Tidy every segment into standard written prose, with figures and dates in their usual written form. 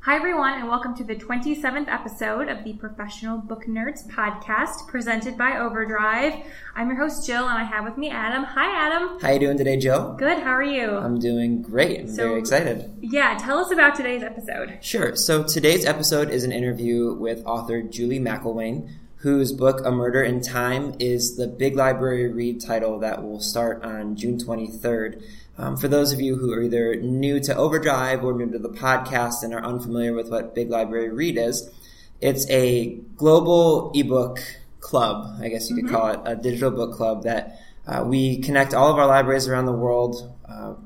Hi, everyone, and welcome to the 27th episode of the Professional Book Nerds podcast presented by OverDrive. I'm your host, Jill, and I have with me Adam. Hi, Adam. How are you doing today, Jill? Good. How are you? I'm doing great. I'm very excited. Yeah. Tell us about today's episode. Sure. So today's episode is an interview with author Julie McElwain, whose book, A Murder in Time, is the Big Library Read title that will start on June 23rd. For those of you who are either new to OverDrive or new to the podcast and are unfamiliar with what Big Library Read is, it's a global ebook club, I guess you could call it, a digital book club that we connect all of our libraries around the world,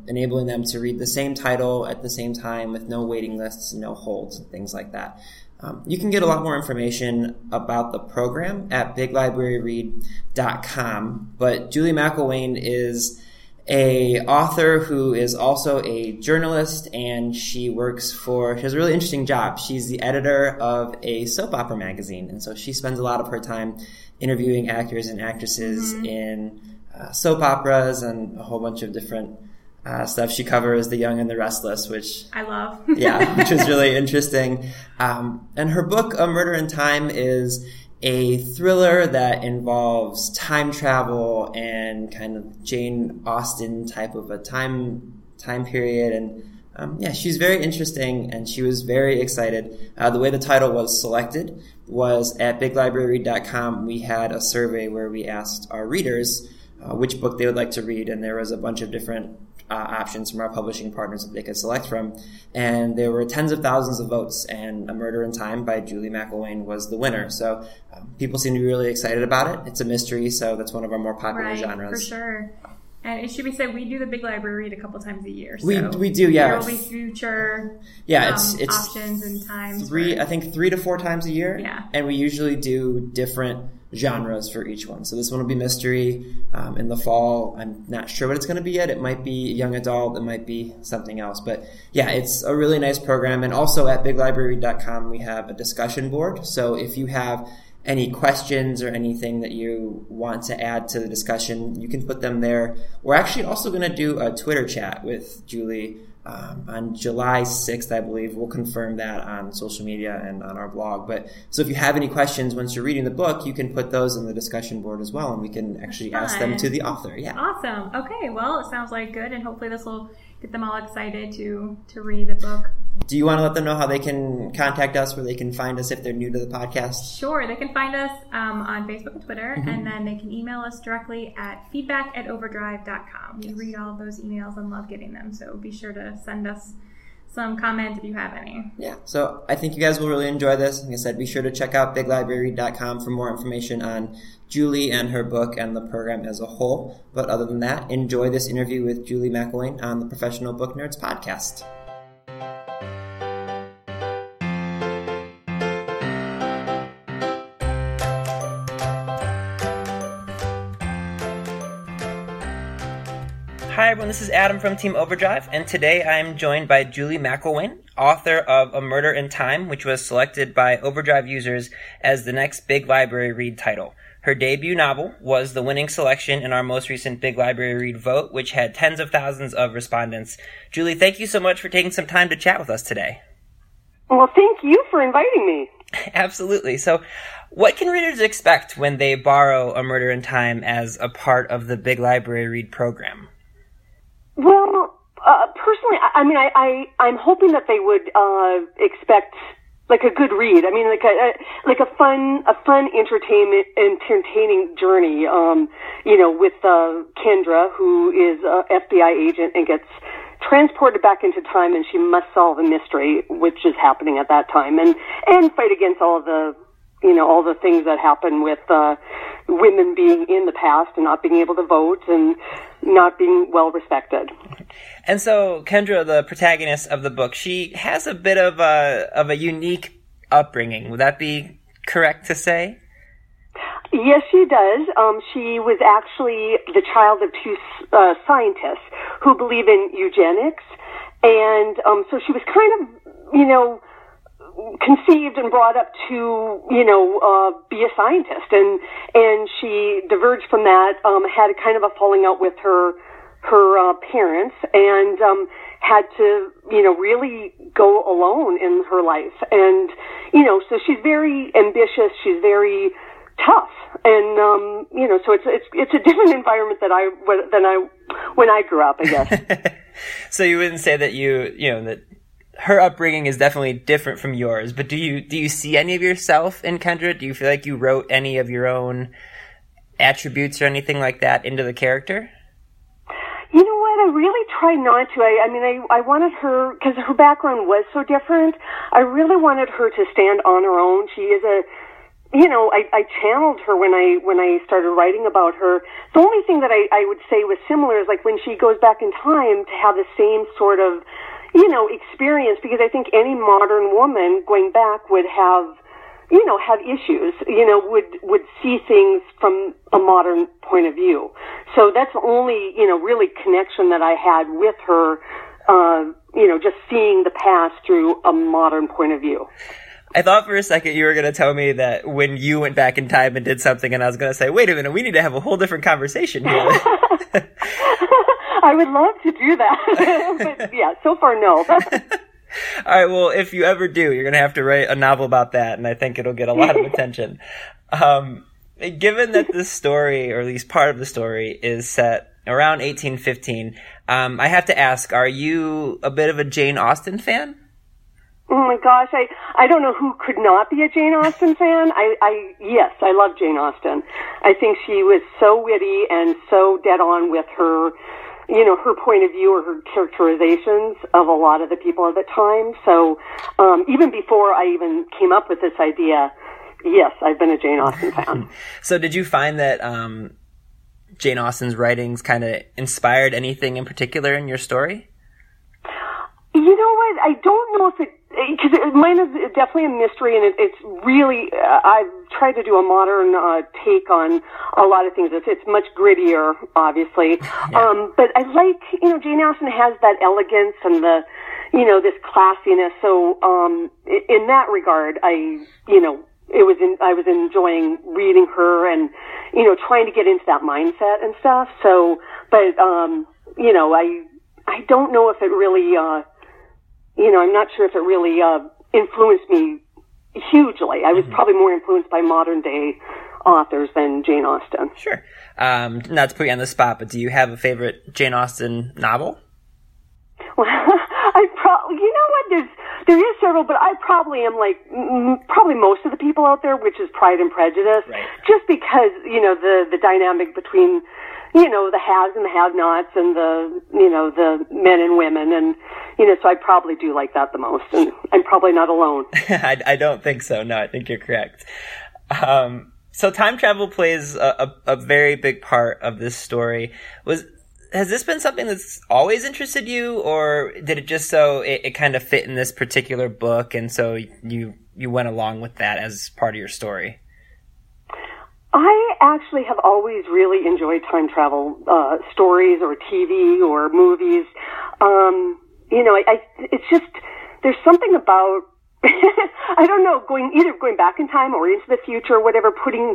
enabling them to read the same title at the same time with no waiting lists, no holds, and things like that. You can get a lot more information about the program at BigLibraryRead.com, but Julie McElwain is a author who is also a journalist, and she has a really interesting job. She's the editor of a soap opera magazine, and so she spends a lot of her time interviewing actors and actresses in soap operas and a whole bunch of different stuff. She covers The Young and the Restless, which I love. Yeah, which is really interesting. And her book, A Murder in Time, is a thriller that involves time travel and kind of Jane Austen type of a time period. And she's very interesting, and she was very excited. The way the title was selected was at BigLibraryRead.com. We had a survey where we asked our readers which book they would like to read, and there was a bunch of different options from our publishing partners that they could select from. And there were tens of thousands of votes, and A Murder in Time by Julie McElwain was the winner. So people seem to be really excited about it. It's a mystery, so that's one of our more popular genres. For sure. And it should be said, we do the Big Library Read a couple times a year. So we do, yeah. There will be future it's options and times. I think 3 to 4 times a year. Yeah. And we usually do different genres for each one. So this one will be mystery. In the fall, I'm not sure what it's going to be yet. It might be young adult. It might be something else. But yeah, it's a really nice program. And also at BigLibraryRead.com, we have a discussion board. So if you have any questions or anything that you want to add to the discussion, you can put them there. We're actually also going to do a Twitter chat with Julie on July 6th, I believe. We'll confirm that on social media and on our blog. But so if you have any questions once you're reading the book, you can put those in the discussion board as well, and we can actually ask them to the author. Yeah. Awesome. Okay. Well, it sounds like good, and hopefully this will get them all excited to read the book. Do you want to let them know how they can contact us, where they can find us if they're new to the podcast? Sure. They can find us on Facebook and Twitter, and then they can email us directly at feedback@overdrive.com. We read all those emails and love getting them, so be sure to send us some comment if you have any. Yeah. So I think you guys will really enjoy this. Like I said, be sure to check out BigLibraryRead.com for more information on Julie and her book and the program as a whole. But other than that, enjoy this interview with Julie McElwain on the Professional Book Nerds podcast. Hi everyone, this is Adam from Team OverDrive, and today I am joined by Julie McElwain, author of A Murder in Time, which was selected by OverDrive users as the next Big Library Read title. Her debut novel was the winning selection in our most recent Big Library Read vote, which had tens of thousands of respondents. Julie, thank you so much for taking some time to chat with us today. Well, thank you for inviting me. Absolutely. So, what can readers expect when they borrow A Murder in Time as a part of the Big Library Read program? Well, personally, I'm hoping that they would expect like a good read. I mean, like a fun, entertaining journey. With Kendra, who is an FBI agent and gets transported back into time, and she must solve a mystery which is happening at that time, and fight against all the you know, all the things that happen with women being in the past and not being able to vote and not being well respected. And so Kendra, the protagonist of the book, she has a bit of a unique upbringing. Would that be correct to say? Yes, she does. She was actually the child of two scientists who believe in eugenics. And so she was kind of, you know, conceived and brought up to, you know, be a scientist. And she diverged from that, had kind of a falling out with her parents, and had to, you know, really go alone in her life. And, you know, so she's very ambitious. She's very tough. And, you know, so it's a different environment than when I grew up, I guess. So you wouldn't say that that her upbringing is definitely different from yours, but do you see any of yourself in Kendra? Do you feel like you wrote any of your own attributes or anything like that into the character? You know what? I really try not to. I mean, I wanted her, because her background was so different, I really wanted her to stand on her own. She is I channeled her when I started writing about her. The only thing that I would say was similar is like when she goes back in time to have the same sort of, you know, experience, because I think any modern woman going back would have issues, you know, would see things from a modern point of view. So that's the only, you know, really connection that I had with her, you know, just seeing the past through a modern point of view. I thought for a second you were going to tell me that when you went back in time and did something, and I was going to say, wait a minute, we need to have a whole different conversation here. I would love to do that. But yeah, so far, no. All right, well, if you ever do, you're going to have to write a novel about that, and I think it'll get a lot of attention. Given that this story, or at least part of the story, is set around 1815, I have to ask, are you a bit of a Jane Austen fan? Oh my gosh, I don't know who could not be a Jane Austen fan. Yes, I love Jane Austen. I think she was so witty and so dead on with her, you know, her point of view or her characterizations of a lot of the people at the time. So, even before I even came up with this idea, yes, I've been a Jane Austen fan. So did you find that, Jane Austen's writings kind of inspired anything in particular in your story? You know what? I don't know if it, because mine is definitely a mystery, and it's really, I've tried to do a modern take on a lot of things. It's much grittier, obviously. Yeah. But I like, you know, Jane Austen has that elegance and the, you know, this classiness. So in that regard, I was enjoying reading her and, you know, trying to get into that mindset and stuff. So, but, you know, I don't know if it really, you know, I'm not sure if it really influenced me hugely. I was probably more influenced by modern-day authors than Jane Austen. Sure. Not to put you on the spot, but do you have a favorite Jane Austen novel? Well, I probably, you know what, there is several, but I probably am like probably most of the people out there, which is Pride and Prejudice, right. Just because, you know, the dynamic between, you know, the haves and the have-nots and the, you know, the men and women. And, you know, so I probably do like that the most. And I'm probably not alone. I don't think so. No, I think you're correct. So time travel plays a very big part of this story. Has this been something that's always interested you, or did it just so it kind of fit in this particular book and so you went along with that as part of your story? I actually have always really enjoyed time travel stories or TV or movies. You know, it's just, there's something about, I don't know, going back in time or into the future, whatever, putting,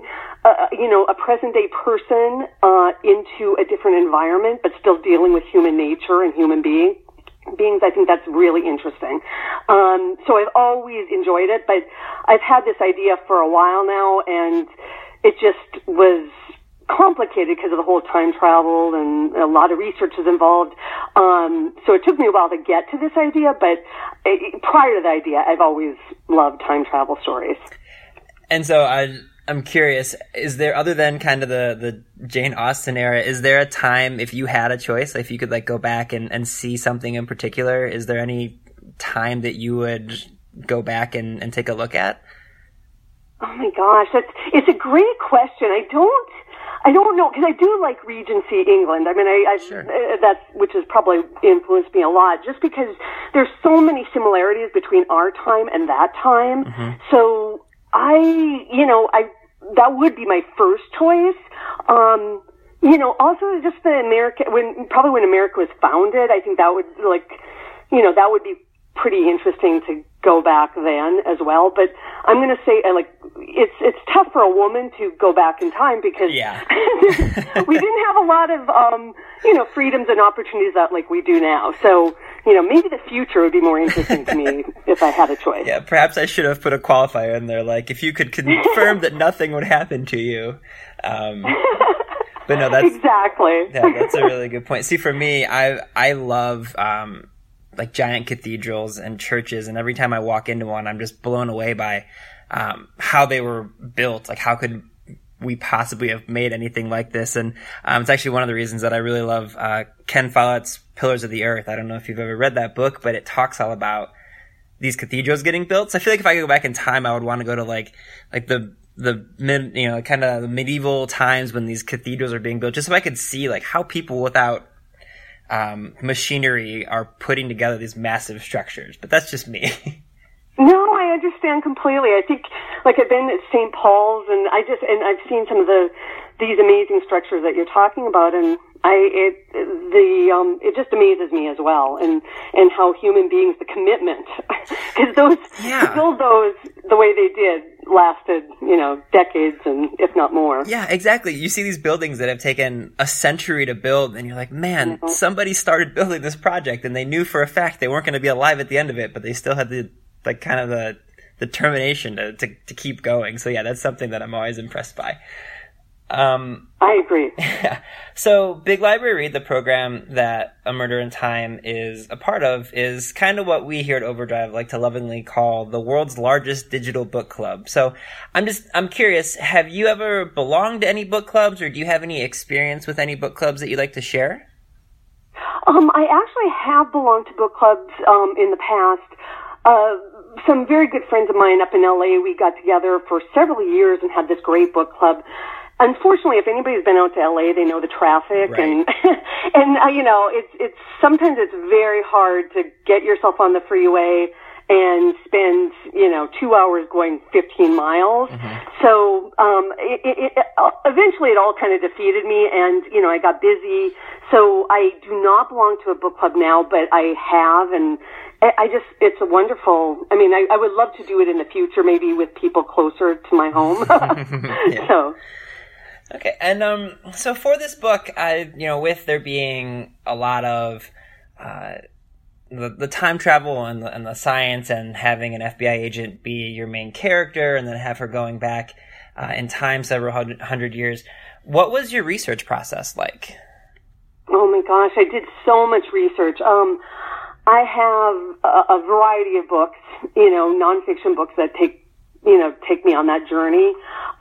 you know, a present-day person into a different environment, but still dealing with human nature and human beings. I think that's really interesting. So I've always enjoyed it, but I've had this idea for a while now, and it just was complicated because of the whole time travel and a lot of research is involved. So it took me a while to get to this idea, but prior to the idea, I've always loved time travel stories. And so I'm curious, is there, other than kind of the Jane Austen era, is there a time, if you had a choice, if you could like go back and see something in particular, is there any time that you would go back and take a look at? Oh my gosh, it's a great question. I don't know, because I do like Regency England. I mean, sure. That's which has probably influenced me a lot, just because there's so many similarities between our time and that time. Mm-hmm. So that would be my first choice. Also just when America was founded, I think that would that would be pretty interesting to go back then as well. But I'm going to say, it's tough for a woman to go back in time because we didn't have a lot of, freedoms and opportunities that we do now. So, maybe the future would be more interesting to me if I had a choice. Yeah, perhaps I should have put a qualifier in there. If you could confirm that nothing would happen to you. But no, that's... Exactly. Yeah, that's a really good point. See, for me, I love... giant cathedrals and churches, and every time I walk into one, I'm just blown away by how they were built. How could we possibly have made anything like this? And it's actually one of the reasons that I really love Ken Follett's Pillars of the Earth. I don't know if you've ever read that book, but it talks all about these cathedrals getting built. So I feel like if I could go back in time, I would want to go to the medieval times when these cathedrals are being built, just so I could see how people without machinery are putting together these massive structures. But that's just me. No, I understand completely. I think, I've been at St. Paul's, and I've seen some of these amazing structures that you're talking about, and it just amazes me as well, and how human beings, the commitment, because to build those the way they did lasted, decades and if not more. Yeah, exactly. You see these buildings that have taken a century to build, and you're like, man, mm-hmm. Somebody started building this project, and they knew for a fact they weren't going to be alive at the end of it, but they still had the determination to keep going. So yeah, that's something that I'm always impressed by. I agree. Yeah. So Big Library Read, the program that A Murder in Time is a part of, is kind of what we here at OverDrive like to lovingly call the world's largest digital book club. So I'm curious, have you ever belonged to any book clubs, or do you have any experience with any book clubs that you'd like to share? I actually have belonged to book clubs in the past. Some very good friends of mine up in LA, we got together for several years and had this great book club. Unfortunately, if anybody's been out to LA, they know the traffic, right. It's sometimes it's very hard to get yourself on the freeway and spend 2 hours going 15 miles. Mm-hmm. So eventually, it all kind of defeated me, and I got busy. So I do not belong to a book club now, but I have, and it's a wonderful. I mean, I would love to do it in the future, maybe with people closer to my home. Yeah. So. Okay, and so for this book, with there being a lot of the time travel and the science, and having an FBI agent be your main character, and then have her going back in time several hundred years, what was your research process like? Oh my gosh, I did so much research. I have a variety of books, nonfiction books that take me on that journey.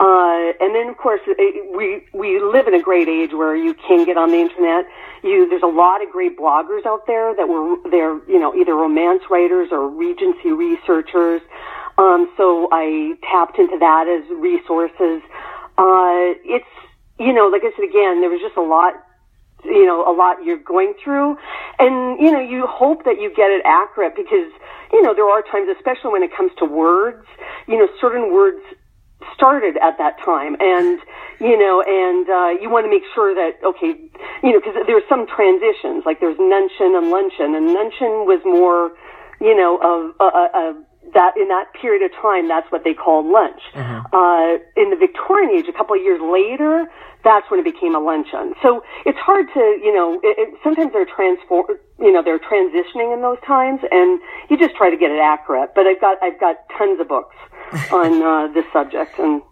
And then, of course, we live in a great age where you can get on the internet. There's a lot of great bloggers out there that they're either romance writers or Regency researchers. So I tapped into that as resources. It's, like I said again, there was just a lot you're going through, and you hope that you get it accurate, because there are times, especially when it comes to words, certain words started at that time, and you want to make sure that because there's some transitions, like there's nuncheon and luncheon, and nuncheon was more that in that period of time, that's what they called lunch. Mm-hmm. In the Victorian age, a couple of years later, that's when it became a luncheon. So it's hard to, sometimes they're they're transitioning in those times, and you just try to get it accurate. But I've got tons of books on this subject, and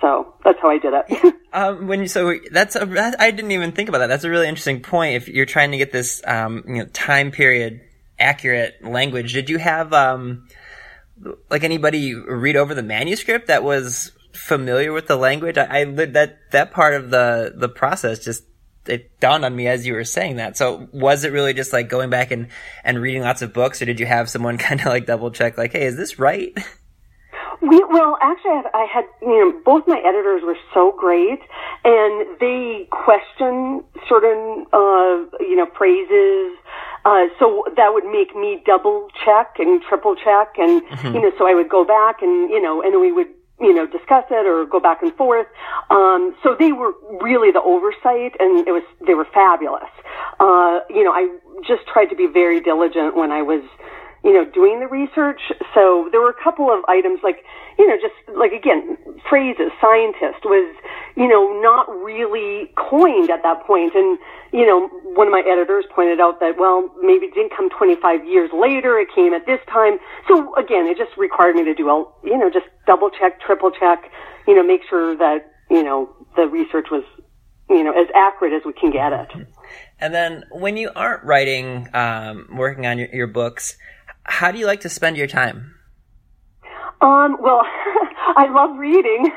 so that's how I did it. I didn't even think about that. That's a really interesting point. If you're trying to get this, time period accurate language, did you have anybody read over the manuscript that was familiar with the language? That part of the process just, it dawned on me as you were saying that. So was it really just going back and reading lots of books, or did you have someone kind of double check, hey, is this right? Well, actually, I had, you know, both my editors were so great, and they questioned certain, you know, phrases. So that would make me double check and triple check, and you know, so I would go back and and we would discuss it or go back and forth. So they were really the oversight, and they were fabulous. I just tried to be very diligent when I was doing the research. So there were a couple of items like, just like, again, phrases, scientist was, not really coined at that point. And, one of my editors pointed out that, well, maybe it didn't come 25 years later. It came at this time. So again, it just required me to do, just double check, triple check, make sure that, the research was, as accurate as we can get it. And then when you aren't writing, working on your books, how do you like to spend your time? Well, I love reading.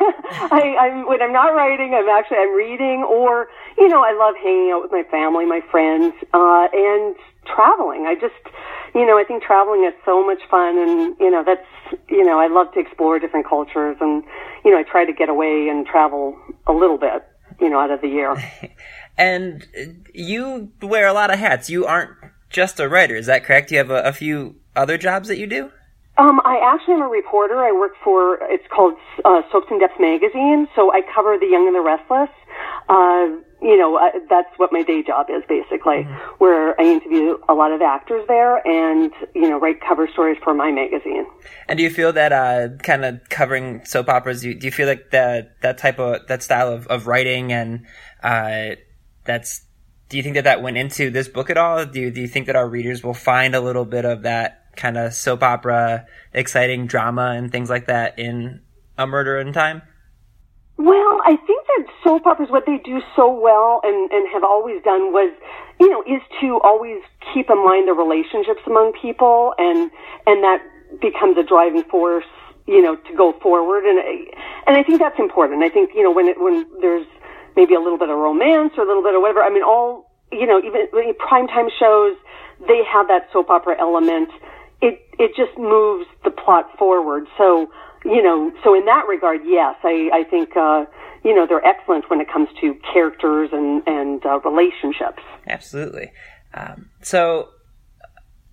When I'm not writing, I'm reading, or, I love hanging out with my family, my friends, and traveling. I just, I think traveling is so much fun, and, that's, I love to explore different cultures, and, I try to get away and travel a little bit, out of the year. And you wear a lot of hats. You aren't just a writer, is that correct? You have a few other jobs that you do? I actually am a reporter. I work for, it's called Soaps in Depth magazine, so I cover The Young and the Restless. That's what my day job is, basically, where I interview a lot of actors there and, write cover stories for my magazine. And do you feel that kind of covering soap operas, do you feel like that style of writing and do you think that went into this book at all? Do you think that our readers will find a little bit of that kind of soap opera, exciting drama and things like that in A Murder in Time? Well, I think that soap operas, what they do so well and have always done was, is to always keep in mind the relationships among people, and that becomes a driving force, to go forward. And I think that's important. I think, when there's maybe a little bit of romance or a little bit of whatever, I mean, all, even primetime shows, they have that soap opera element. It just moves the plot forward. So, so in that regard, yes, I think, they're excellent when it comes to characters and relationships. Absolutely. So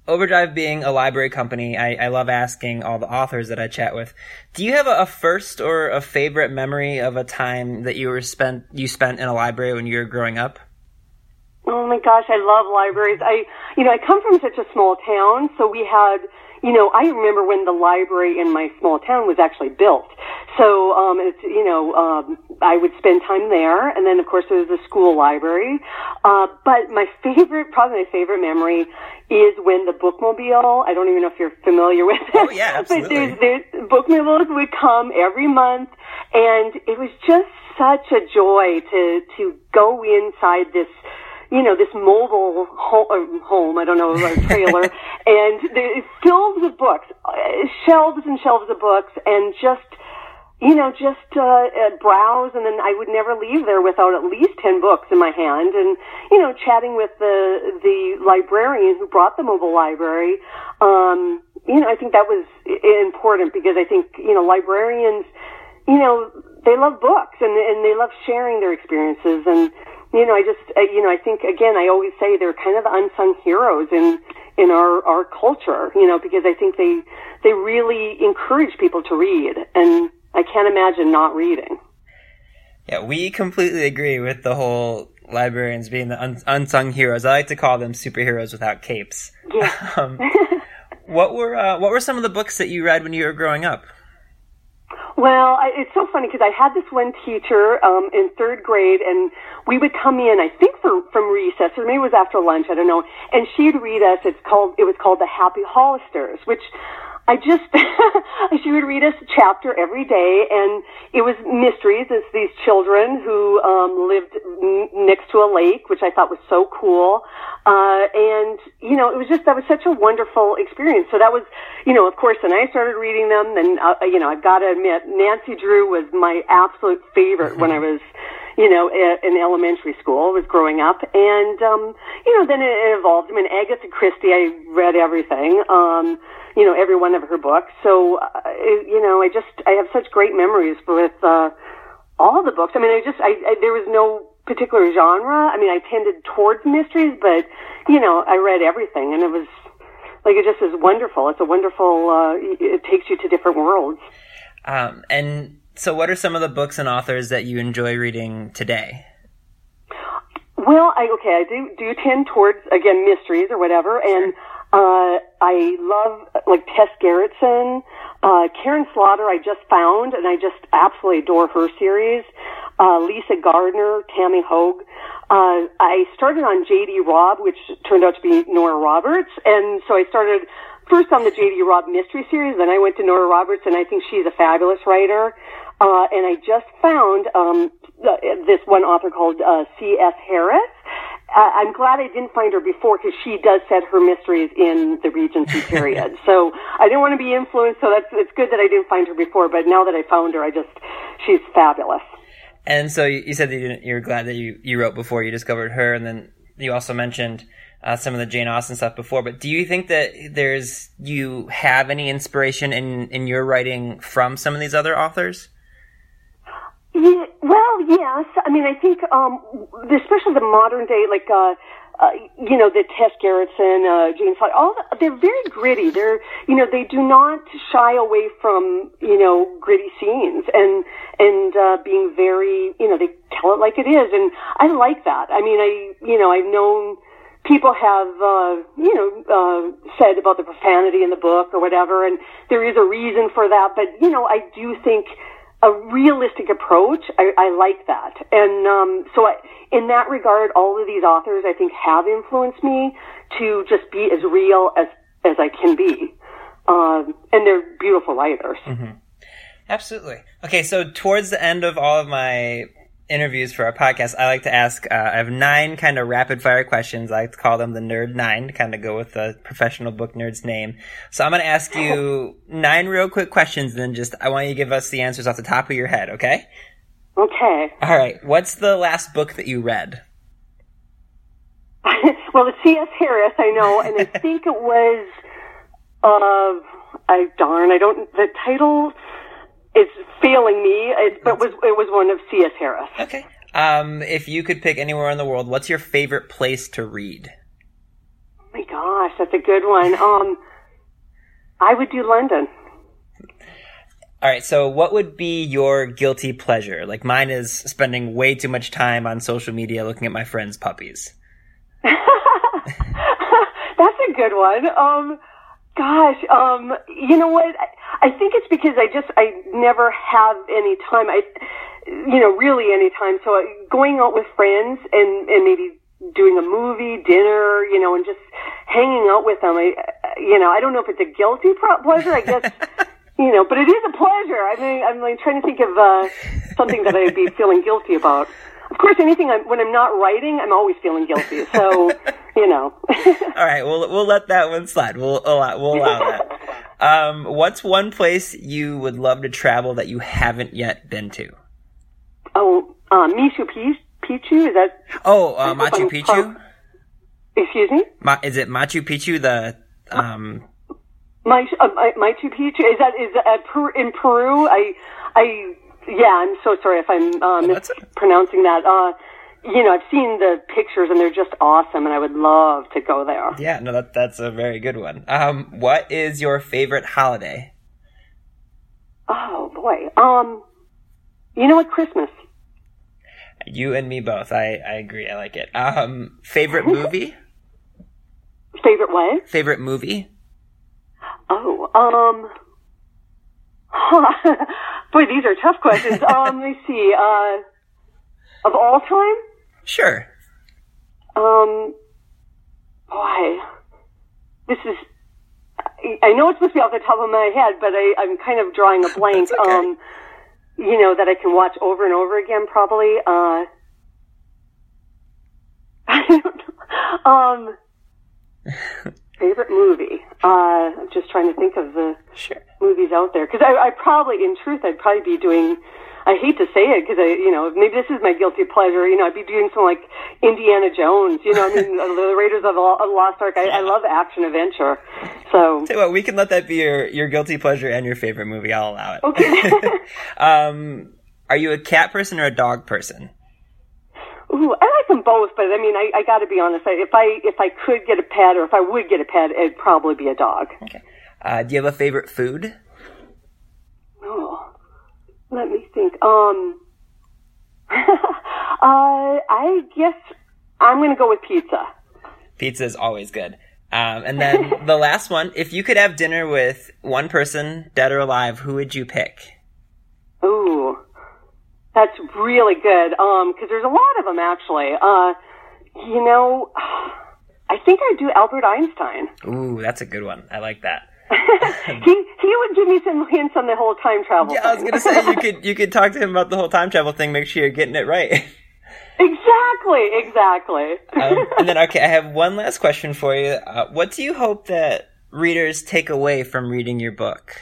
OverDrive being a library company, I love asking all the authors that I chat with, do you have a first or a favorite memory of a time that you spent in a library when you were growing up? Oh my gosh, I love libraries. I come from such a small town, so we had, I remember when the library in my small town was actually built. So, I would spend time there, and then of course there was the school library. But probably my favorite memory is when the bookmobile, I don't even know if you're familiar with it. Oh yeah, absolutely. But there's bookmobiles would come every month, and it was just such a joy to go inside this, this mobile home, I don't know, a trailer, and it's filled with books, shelves and shelves of books, and just browse, and then I would never leave there without at least 10 books in my hand, and, chatting with the librarian who brought the mobile library, I think that was important, because I think, librarians, they love books, and they love sharing their experiences, and, I think, again, I always say they're kind of unsung heroes in our culture, because I think they really encourage people to read, and I can't imagine not reading. Yeah, we completely agree with the whole librarians being the unsung heroes. I like to call them superheroes without capes. Yeah. What were some of the books that you read when you were growing up? Well, it's so funny because I had this one teacher in third grade, and we would come in, I think from recess, or maybe it was after lunch, I don't know, and she'd read us. It was called The Happy Hollisters, which she would read us a chapter every day, and it was mysteries. It's these children who lived next to a lake, which I thought was so cool. It was just, that was such a wonderful experience. So that was, of course, and I started reading them, and I've got to admit, Nancy Drew was my absolute favorite when I was, you know, in elementary school, was growing up. And, you know, then it evolved. I mean, Agatha Christie, I read everything, you know, every one of her books. So, you know, I have such great memories with all the books. I mean, there was no particular genre. I mean, I tended towards mysteries, but, you know, I read everything, and it was, like, it just is wonderful. It's a wonderful, it takes you to different worlds. And so what are some of the books and authors that you enjoy reading today? Well, I do tend towards, again, mysteries or whatever, and I love, like, Tess Gerritsen. Karen Slaughter I just found, and I just absolutely adore her series. Lisa Gardner, Tammy Hogue. I started on J.D. Robb, which turned out to be Nora Roberts, and so I started first on the J.D. Robb mystery series, then I went to Nora Roberts, and I think she's a fabulous writer. And I just found this one author called C.S. Harris. I'm glad I didn't find her before, because she does set her mysteries in the Regency period. So I didn't want to be influenced, so it's good that I didn't find her before, but now that I found her, she's fabulous. And so you said that you're glad that you wrote before you discovered her, and then you also mentioned some of the Jane Austen stuff before, but do you think that you have any inspiration in your writing from some of these other authors? Yeah, well, yes. I mean, I think, especially the modern day, like, you know, the Tess Gerritsen, Jane Slaughter, they're very gritty. They're, you know, they do not shy away from, you know, gritty scenes and being very, you know, they tell it like it is. And I like that. I mean, I've known people have, you know, said about the profanity in the book or whatever, and there is a reason for that. But, you know, I do think a realistic approach, I like that. And so in that regard, all of these authors, I think, have influenced me to just be as real as I can be. And they're beautiful writers. Mm-hmm. Absolutely. Okay, so towards the end of all of my interviews for our podcast, I like to ask, I have 9 kind of rapid-fire questions. I like to call them the Nerd 9, to kind of go with the professional book nerd's name. So I'm going to ask you 9 real quick questions, and then I want you to give us the answers off the top of your head, okay? Okay. All right. What's the last book that you read? Well, it's C.S. Harris, I know, and I think it was, the title is failing me, it was one of C.S. Harris. Okay. If you could pick anywhere in the world, what's your favorite place to read? Oh my gosh, that's a good one. I would do London. All right, so what would be your guilty pleasure? Like, mine is spending way too much time on social media looking at my friends' puppies. That's a good one. Gosh, you know what? I think it's because I never have any time, you know, really any time. So going out with friends and maybe doing a movie, dinner, you know, and just hanging out with them, you know, I don't know if it's a guilty pleasure, I guess, you know, but it is a pleasure. I mean, I'm like trying to think of something that I'd be feeling guilty about. Of course, when I'm not writing, I'm always feeling guilty. So, you know. All right, we'll let that one slide. We'll allow that. What's one place you would love to travel that you haven't yet been to? Oh, Machu Picchu, is that? Oh, Machu Picchu? Excuse me? Is it Machu Picchu, the, Machu Picchu, is that in Peru? Yeah, I'm so sorry if I'm mispronouncing that. You know, I've seen the pictures, and they're just awesome, and I would love to go there. Yeah, no, that's a very good one. What is your favorite holiday? Oh, boy. You know what? Christmas. You and me both. I agree. I like it. Favorite movie? Favorite what? Favorite movie? Oh, boy, these are tough questions. Let me see. Of all time? Sure. Boy, this is, I know it's supposed to be off the top of my head, but I'm kind of drawing a blank. Okay. You know, that I can watch over and over again, probably. I don't know. Favorite movie? I'm just trying to think of the movie movies out there, because I probably, in truth, I'd probably be doing, I hate to say it, because maybe this is my guilty pleasure, I'd be doing something like Indiana Jones, the Raiders of the Lost Ark. I love action adventure. So, tell you what, we can let that be your guilty pleasure and your favorite movie. I'll allow it. Okay. Are you a cat person or a dog person? Ooh, I like them both, but I got to be honest. If I could get a pet, or if I would get a pet, it'd probably be a dog. Okay. Do you have a favorite food? Oh, let me think. I guess I'm going to go with pizza. Pizza is always good. And then the last one: if you could have dinner with one person, dead or alive, who would you pick? Ooh. That's really good, because there's a lot of them, actually. I think I'd do Albert Einstein. Ooh, that's a good one. I like that. he would give me some hints on the whole time travel thing. I was going to say, you could talk to him about the whole time travel thing, make sure you're getting it right. Exactly. And then, okay, I have one last question for you. What do you hope that readers take away from reading your book?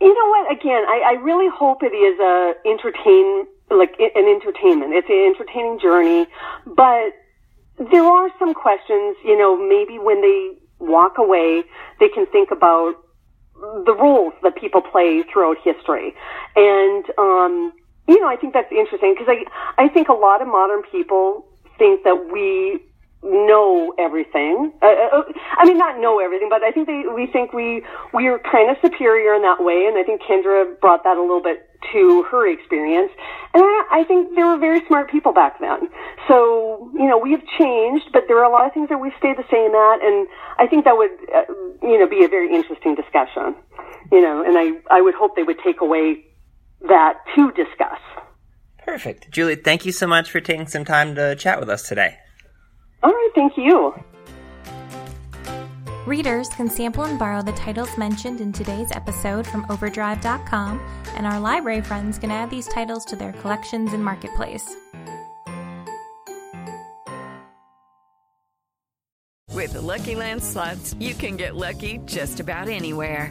You know what? Again, I really hope it is an entertainment. It's an entertaining journey, but there are some questions. Maybe when they walk away, they can think about the roles that people play throughout history. And I think that's interesting, because I think a lot of modern people think that we know everything. Not know everything, but I think we think we are kind of superior in that way, and I think Kendra brought that a little bit to her experience. And I think there were very smart people back then. So, we have changed, but there are a lot of things that we've stayed the same at, and I think that would, be a very interesting discussion, and I would hope they would take away that to discuss. Perfect. Julie, thank you so much for taking some time to chat with us today. All right, thank you. Readers can sample and borrow the titles mentioned in today's episode from OverDrive.com, and our library friends can add these titles to their collections and marketplace. With the Lucky Land Slots, you can get lucky just about anywhere.